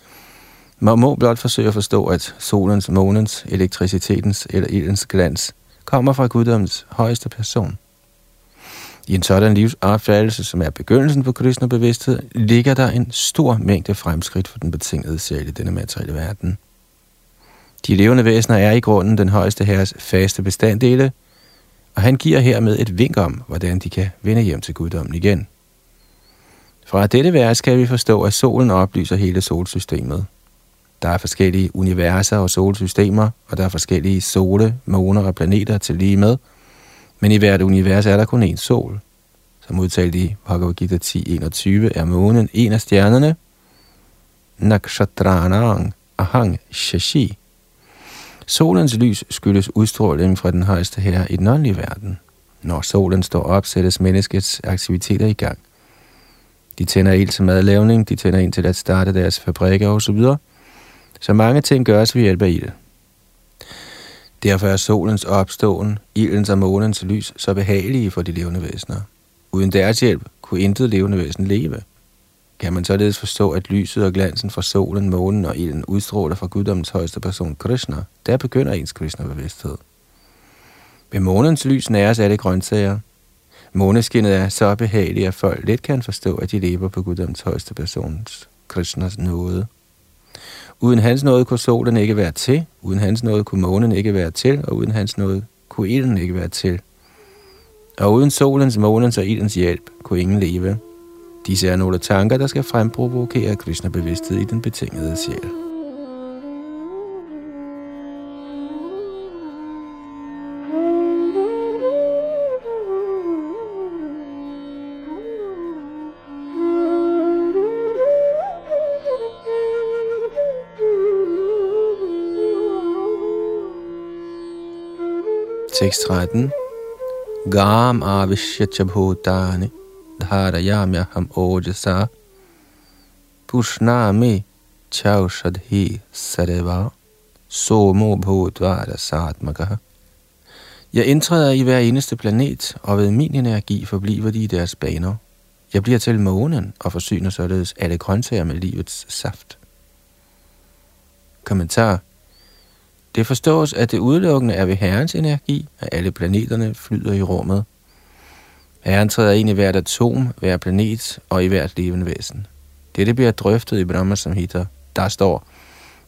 Man må blot forsøge at forstå, at solens, månens, elektricitetens eller ildens glans kommer fra Guddoms højeste person. I en sådan livsopfattelse, som er begyndelsen på Krishna-bevidsthed, ligger der en stor mængde fremskridt for den betingede sjæl i denne materielle verden. De levende væsener er i grunden den højeste herres faste bestanddele, og han giver hermed et vink om, hvordan de kan vende hjem til guddommen igen. Fra dette vers kan vi forstå, at solen oplyser hele solsystemet. Der er forskellige universer og solsystemer, og der er forskellige sole, måner og planeter til lige med, men i hvert univers er der kun én sol. Som udtalt i Bhagavad-gita ti enogtyve er månen en af stjernerne, Nakshatranang ahang shashi. Solens lys skyldes udstrålingen fra den højeste herre i den åndelige verden. Når solen står op, sættes menneskets aktiviteter i gang. De tænder ild til madlavning, de tænder ind til at starte deres fabrikker osv. Så mange ting gøres ved hjælp af ild. Derfor er solens opståen, ildens og månens lys så behagelige for de levende væsener. Uden deres hjælp kunne intet levende væsen leve. Kan man således forstå, at lyset og glansen fra solen, månen og ilden udstråler fra guddommens højeste person Krishna, der begynder ens Krishna-bevidsthed. Ved månens lys næres alle grøntsager. Måneskinnet er så behageligt, at folk let kan forstå, at de lever på guddommens højeste persons Krishnas nåde. Uden hans nåde kunne solen ikke være til, uden hans nåde kunne månen ikke være til, og uden hans nåde kunne ilden ikke være til. Og uden solens, månens og ildens hjælp kunne ingen leve. Disse er nogle tanker, der skal fremprovokere Krishna-bevidsthed i den betingede sjæl. tekst tretten. Gam avishyachabhutani dharayamyaham ojasa pushnami chaushadhi sareva somo bhutvara satmaka. Jeg indtræder i hver eneste planet, og ved min energi forbliver de i deres baner. Jeg bliver til månen og forsyner således alle grøntsager med livets saft. Kommentar. Det forstås, at det udelukkende er ved Herrens energi, at alle planeterne flyder i rummet. Herren træder ind i hvert atom, hver planet og i hvert levende væsen. Dette bliver drøftet i Brahma Samhita. Der står,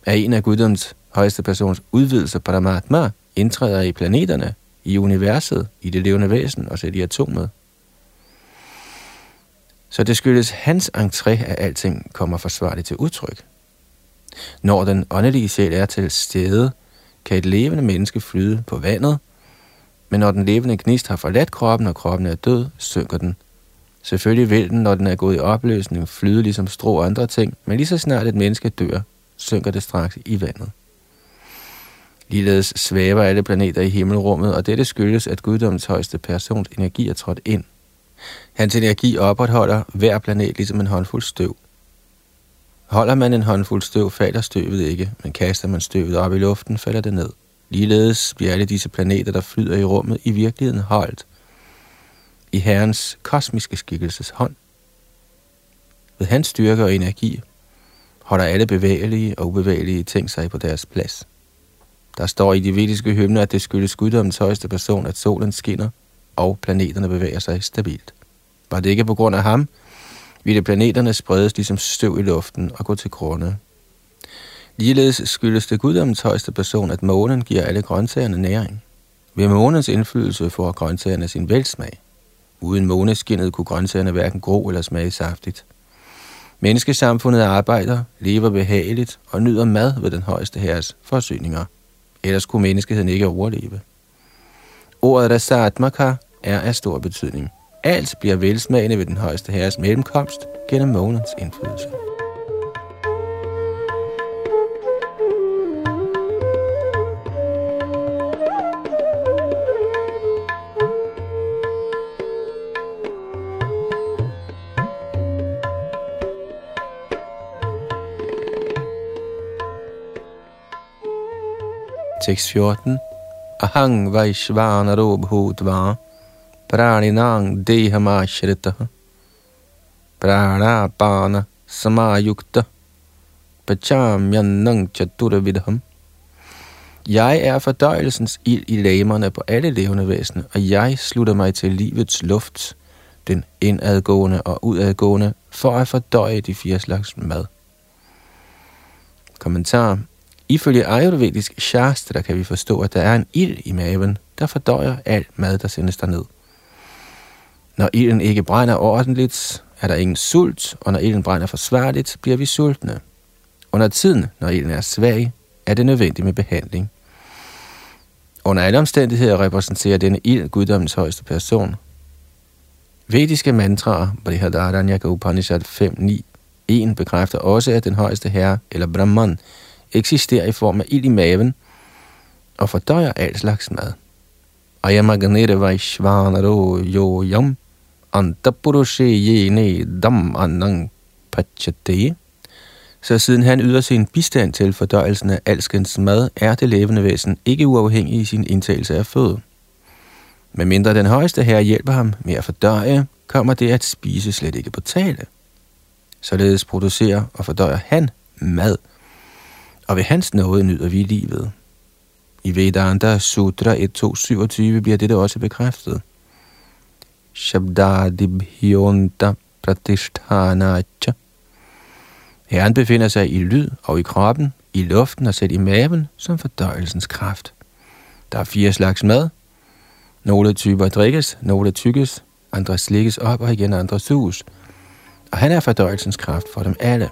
at en af guddoms højeste persons udvidelse, Paramatma, indtræder i planeterne, i universet, i det levende væsen og selv i atomet. Så det skyldes hans entré, at alting kommer forsvarligt til udtryk. Når den åndelige sjæl er til stede, kan et levende menneske flyde på vandet, men når den levende gnist har forladt kroppen, og kroppen er død, synker den. Selvfølgelig vil den, når den er gået i opløsning, flyde ligesom strå og andre ting, men lige så snart et menneske dør, synker det straks i vandet. Ligeledes svæver alle planeter i himmelrummet, og dette skyldes, at guddommens højeste persons energi er trådt ind. Hans energi opretholder hver planet ligesom en håndfuld støv. Holder man en håndfuld støv, falder støvet ikke, men kaster man støvet op i luften, falder det ned. Ligeledes bliver alle disse planeter, der flyder i rummet, i virkeligheden holdt i Herrens kosmiske skikkelses hånd. Ved hans styrke og energi holder alle bevægelige og ubevægelige ting sig på deres plads. Der står i de vediske hymner, at det skyldes guddommens højeste person, at solen skinner, og planeterne bevæger sig stabilt. Var det ikke på grund af ham, ville planeterne spredes ligesom støv i luften og gå til grunde. Ligeledes skyldes det guddommens højeste person, at månen giver alle grøntsagerne næring. Ved månens indflydelse får grøntsagerne sin velsmag. Uden måneskinnet kunne grøntsagerne hverken gro eller smage saftigt. Menneskesamfundet arbejder, lever behageligt og nyder mad ved den højeste herres forsyninger. Ellers kunne menneskeheden ikke overleve. Ordet rasatmaka er af stor betydning. Alt bliver velsmagende ved den højeste herres mellemkomst gennem månens indflydelse. tekst fjorten. Ahang vaishvanaro bhutva praninang dehamashrita pranapana samayukta pachamyanang chaturvidham. Jeg er fordøjelsens ild i lægemerne på alle levende væsener, og jeg slutter mig til livets luft, den indadgående og udadgående, for at fordøje de fire slags mad. Kommentar. Ifølge ayurvedisk shastra kan vi forstå, at der er en ild i maven, der fordøjer al mad, der sendes derned. Når ilden ikke brænder ordentligt, er der ingen sult, og når ilden brænder forsvarligt, bliver vi sultne. Under tiden, når ilden er svag, er det nødvendigt med behandling. Under alle omstændigheder repræsenterer denne ild guddommens højeste person. Vediske mantraer, Brihadaranyaka Upanishad fem ni en, bekræfter også, at den højeste herre, eller Brahman, eksisterer i form af ild i maven og fordøjer al slags mad. Ayamagnere vaishvanaro yoyam antapurushe yene dam anang pachate så siden han yder sin bistand til fordøjelsen af alskens mad, er det levende væsen ikke uafhængig i sin indtagelse af føde. Men mindre den højeste herre hjælper ham med at fordøje, kommer det at spise slet ikke på tale. Således producerer og fordøjer han mad, og ved hans nåde nyder vi livet. I Vedanta Sutra et to syvogtyve bliver dette også bekræftet. Shabdadibhyonta pratisthanacha. Herren befinder sig i lyd og i kroppen, i luften og selv i maven som fordøjelsens kraft. Der er fire slags mad. Nogle typer drikkes, nogle tykkes, andre slikkes op og igen andre suges. Og han er fordøjelsens kraft for dem alle.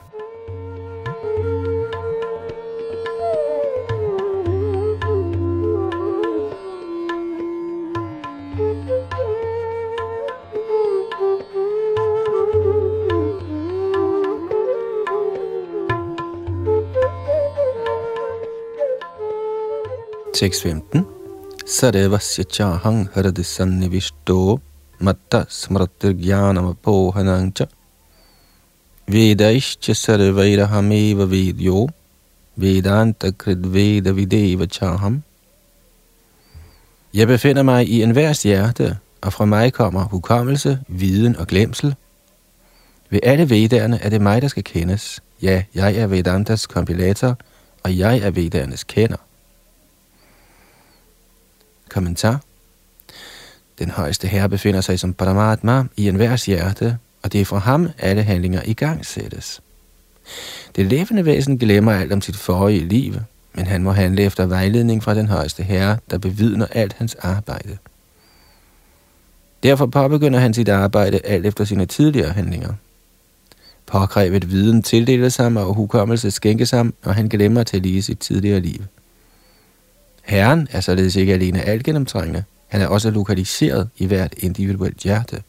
tekst femten. Sarevasya chahang haradisannivishto matta smratirgyanam apohanang cha vedaishcha sarvairahameva vedyo vedanta kridveda videva chaham. Jeg befinder mig i enhvers hjerte, og fra mig kommer hukommelse, viden og glemsel. Ved alle vedderne er det mig, der skal kendes. Ja, jeg er Vedantas kompilator, og jeg er veddernes kender. Kommentar. Den højeste herre befinder sig som Paramatma i enhvers hjerte, og det er fra ham alle handlinger igangsættes. Det levende væsen glemmer alt om sit forrige liv, men han må handle efter vejledning fra den højeste herre, der bevidner alt hans arbejde. Derfor påbegynder han sit arbejde alt efter sine tidligere handlinger. Påkrævet viden tildeles ham, og hukommelse skænkes ham, og han glemmer til lige sit tidligere liv. Herren er således ikke alene alt gennemtrængende, han er også lokaliseret i hvert individuelt hjerte.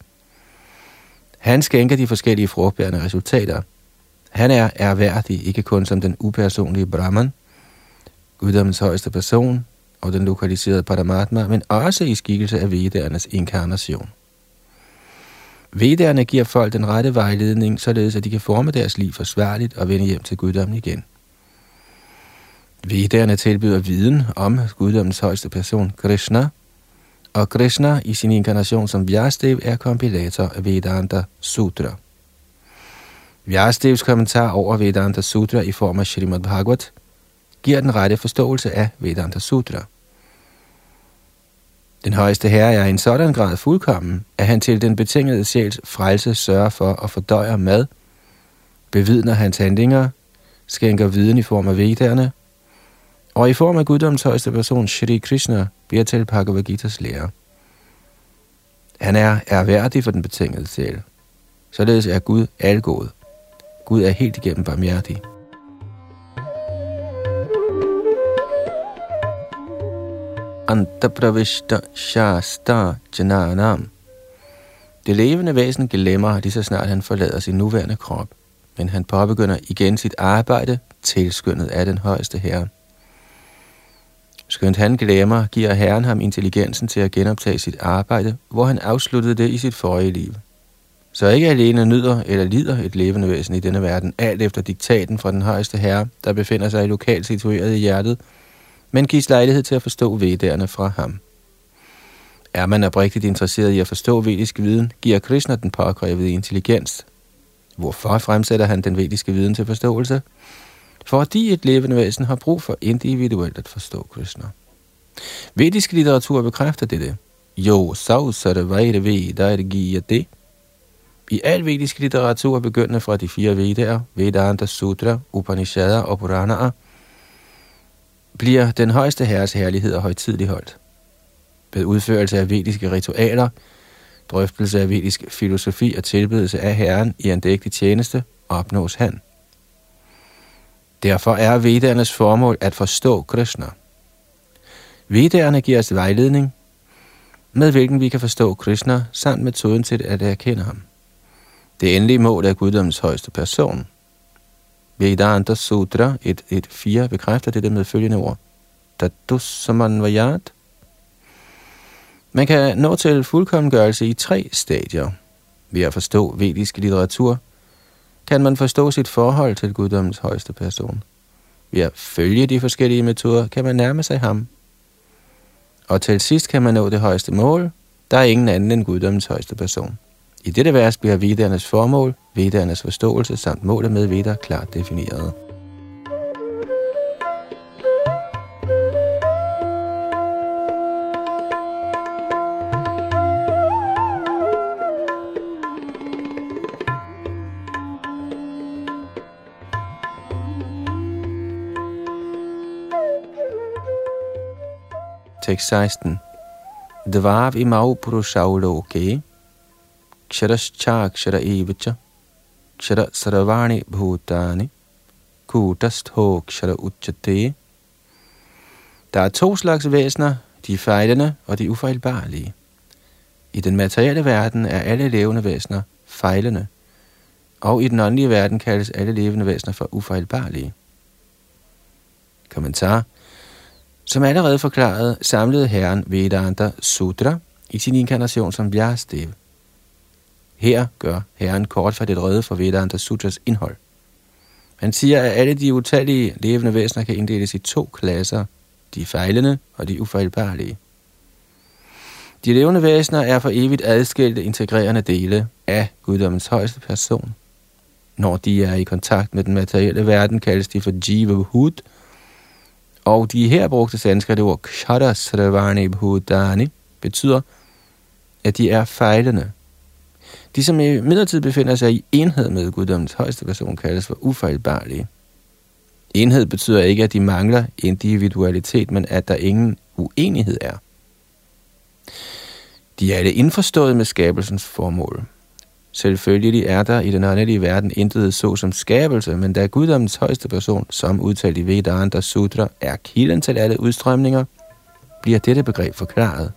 Han skænker de forskellige frugtbærende resultater. Han er erhverdig ikke kun som den upersonlige Brahman, guddommens højeste person og den lokaliserede Paramatma, men også i skikkelse af vedernes inkarnation. Vederne giver folk den rette vejledning, således at de kan forme deres liv forsvarligt og vende hjem til guddommen igen. Vedderne tilbyder viden om guddommens højeste person, Krishna, og Krishna i sin inkarnation som Vyasadeva er kompilator af Vedanta Sutra. Vyasadevas kommentar over Vedanta Sutra i form af Shrimad Bhagavad giver den rette forståelse af Vedanta Sutra. Den højeste herre er i en sådan grad fuldkommen, at han til den betingede sjæls frelse sørger for at fordøje mad, bevidner hans handlinger, skænker viden i form af vedderne, og i form af guddommens højeste person, Shri Krishna, bliver til Bhagavad-gitas lærer. Han er erhverdig for den betingede sjæl. Således er Gud algod. Gud er helt igennem barmhjertig. Antapravishta shasta jananam. Det levende væsen glemmer, lige så snart han forlader sin nuværende krop, men han påbegynder igen sit arbejde, tilskyndet af den højeste herre. Skønt han glemmer, giver herren ham intelligensen til at genoptage sit arbejde, hvor han afsluttede det i sit forrige liv. Så ikke alene nyder eller lider et levende væsen i denne verden, alt efter diktaten fra den højeste herre, der befinder sig lokalt situeret i hjertet, men gives lejlighed til at forstå vedderne fra ham. Er man oprigtigt interesseret i at forstå vedisk viden, giver Krishna den påkrævede intelligens. Hvorfor fremsætter han den vediske viden til forståelse? Fordi et levende væsen har brug for individuelt at forstå Krishna. Vedisk litteratur bekræfter dette. Jo, savsare vejre vedere giver det. I al vedisk litteratur, begyndende fra de fire vedaer, Vedanta Sutra, Upanishader og Puranaer, bliver den højeste herres herlighed og højtidlig holdt. Ved udførelse af vediske ritualer, drøftelse af vedisk filosofi og tilbedelse af herren i andægtig tjeneste, opnås han. Derfor er vedernes formål at forstå Krishna. Vederne giver os vejledning, med hvilken vi kan forstå Krishna, samt metoden til at erkende ham. Det endelige mål er guddommens højeste person. Vedanta Sutra et punktum fjorten bekræfter dette med følgende ord. Man kan nå til fuldkommengørelse i tre stadier. Ved at forstå vedisk litteratur, kan man forstå sit forhold til guddommens højeste person. Ved at følge de forskellige metoder, kan man nærme sig ham. Og til sidst kan man nå det højeste mål. Der er ingen anden end guddommens højeste person. I dette vers bliver vedernes formål, vedernes forståelse samt målet med veder klart defineret. Tekst seksten. Dvav imau purushau loke, ksharascha kshara evacha, kshara saravani bhutani, kutastho kshara uchate. Der er to slags væsener, de fejlende og de ufejlbarlige. I den materielle verden er alle levende væsener fejlende, og i den åndelige verden kaldes alle levende væsener for ufejlbarlige. Kommentar. Som allerede forklaret, samlede herren Vedanta Sutra i sin inkarnation som Vyasadeva. Her gør herren kort for det røde for Vedanta Sutras indhold. Han siger, at alle de utallige levende væsener kan inddeles i to klasser, de fejlende og de ufejlbarlige. De levende væsener er for evigt adskilte integrerende dele af guddommens højeste person. Når de er i kontakt med den materielle verden, kaldes de for Jeevahud, og de her brugte sanskrit ord kshara saravani bhutani betyder, at de er fejlende. De, som i midlertid befinder sig i enhed med guddommens højeste person, kaldes for ufejlbarlige. Enhed betyder ikke, at de mangler individualitet, men at der ingen uenighed er. De er alle indforstået med skabelsens formål. Selvfølgelig er der i den åndelige verden intet så som skabelse, men da guddommens højeste person, som udtalt i Vedanta Sutra, er kilden til alle udstrømninger, bliver dette begreb forklaret.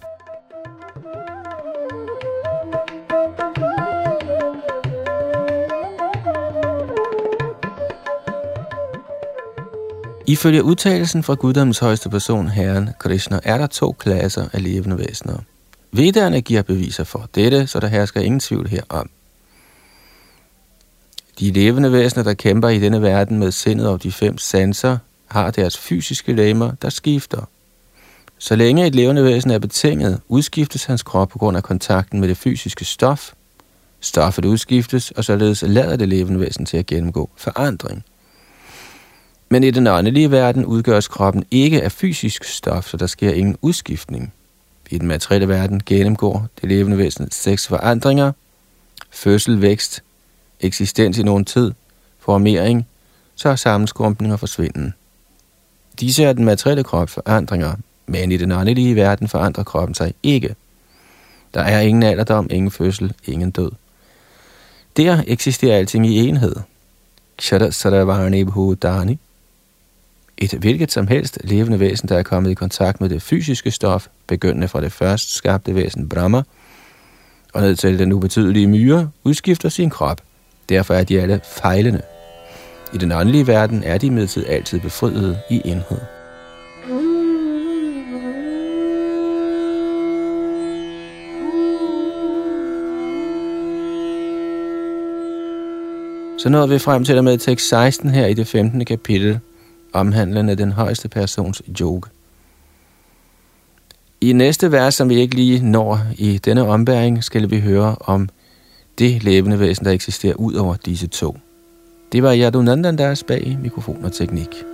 Ifølge udtalelsen fra guddommens højeste person, herren Krishna, er der to klasser af levende væsener. Vedderne giver beviser for dette, så der hersker ingen tvivl herom. De levende væsener, der kæmper i denne verden med sindet og de fem sanser, har deres fysiske lemmer, der skifter. Så længe et levende væsen er betinget, udskiftes hans krop på grund af kontakten med det fysiske stof. Stoffet udskiftes, og således lader det levende væsen til at gennemgå forandring. Men i den åndelige verden udgøres kroppen ikke af fysisk stof, så der sker ingen udskiftning. I den materielle verden gennemgår det levende væsen seks forandringer: fødsel, vækst, eksistens i nogen tid, formering, så sammenskrumpning og forsvinden. Disse er den materielle krop forandringer, men i den åndelige verden forandrer kroppen sig ikke. Der er ingen alderdom, ingen fødsel, ingen død. Der eksisterer alting i enhed. Kshara saravani bhutani. Et hvilket som helst levende væsen, der er kommet i kontakt med det fysiske stof, begyndende fra det først skabte væsen Brahma, og ned til den ubetydelige myre, udskifter sin krop. Derfor er de alle fejlende. I den åndelige verden er de imidlertid altid befriede i enhed. Så nåede vi frem til og med tekst seksten her i det femtende kapitel, omhandlende den højeste persons yoga. I næste vers, som vi ikke lige når i denne ombæring, skal vi høre om det levende væsen, der eksisterer ud over disse to. Det var Yadunanda bag mikrofon og teknik.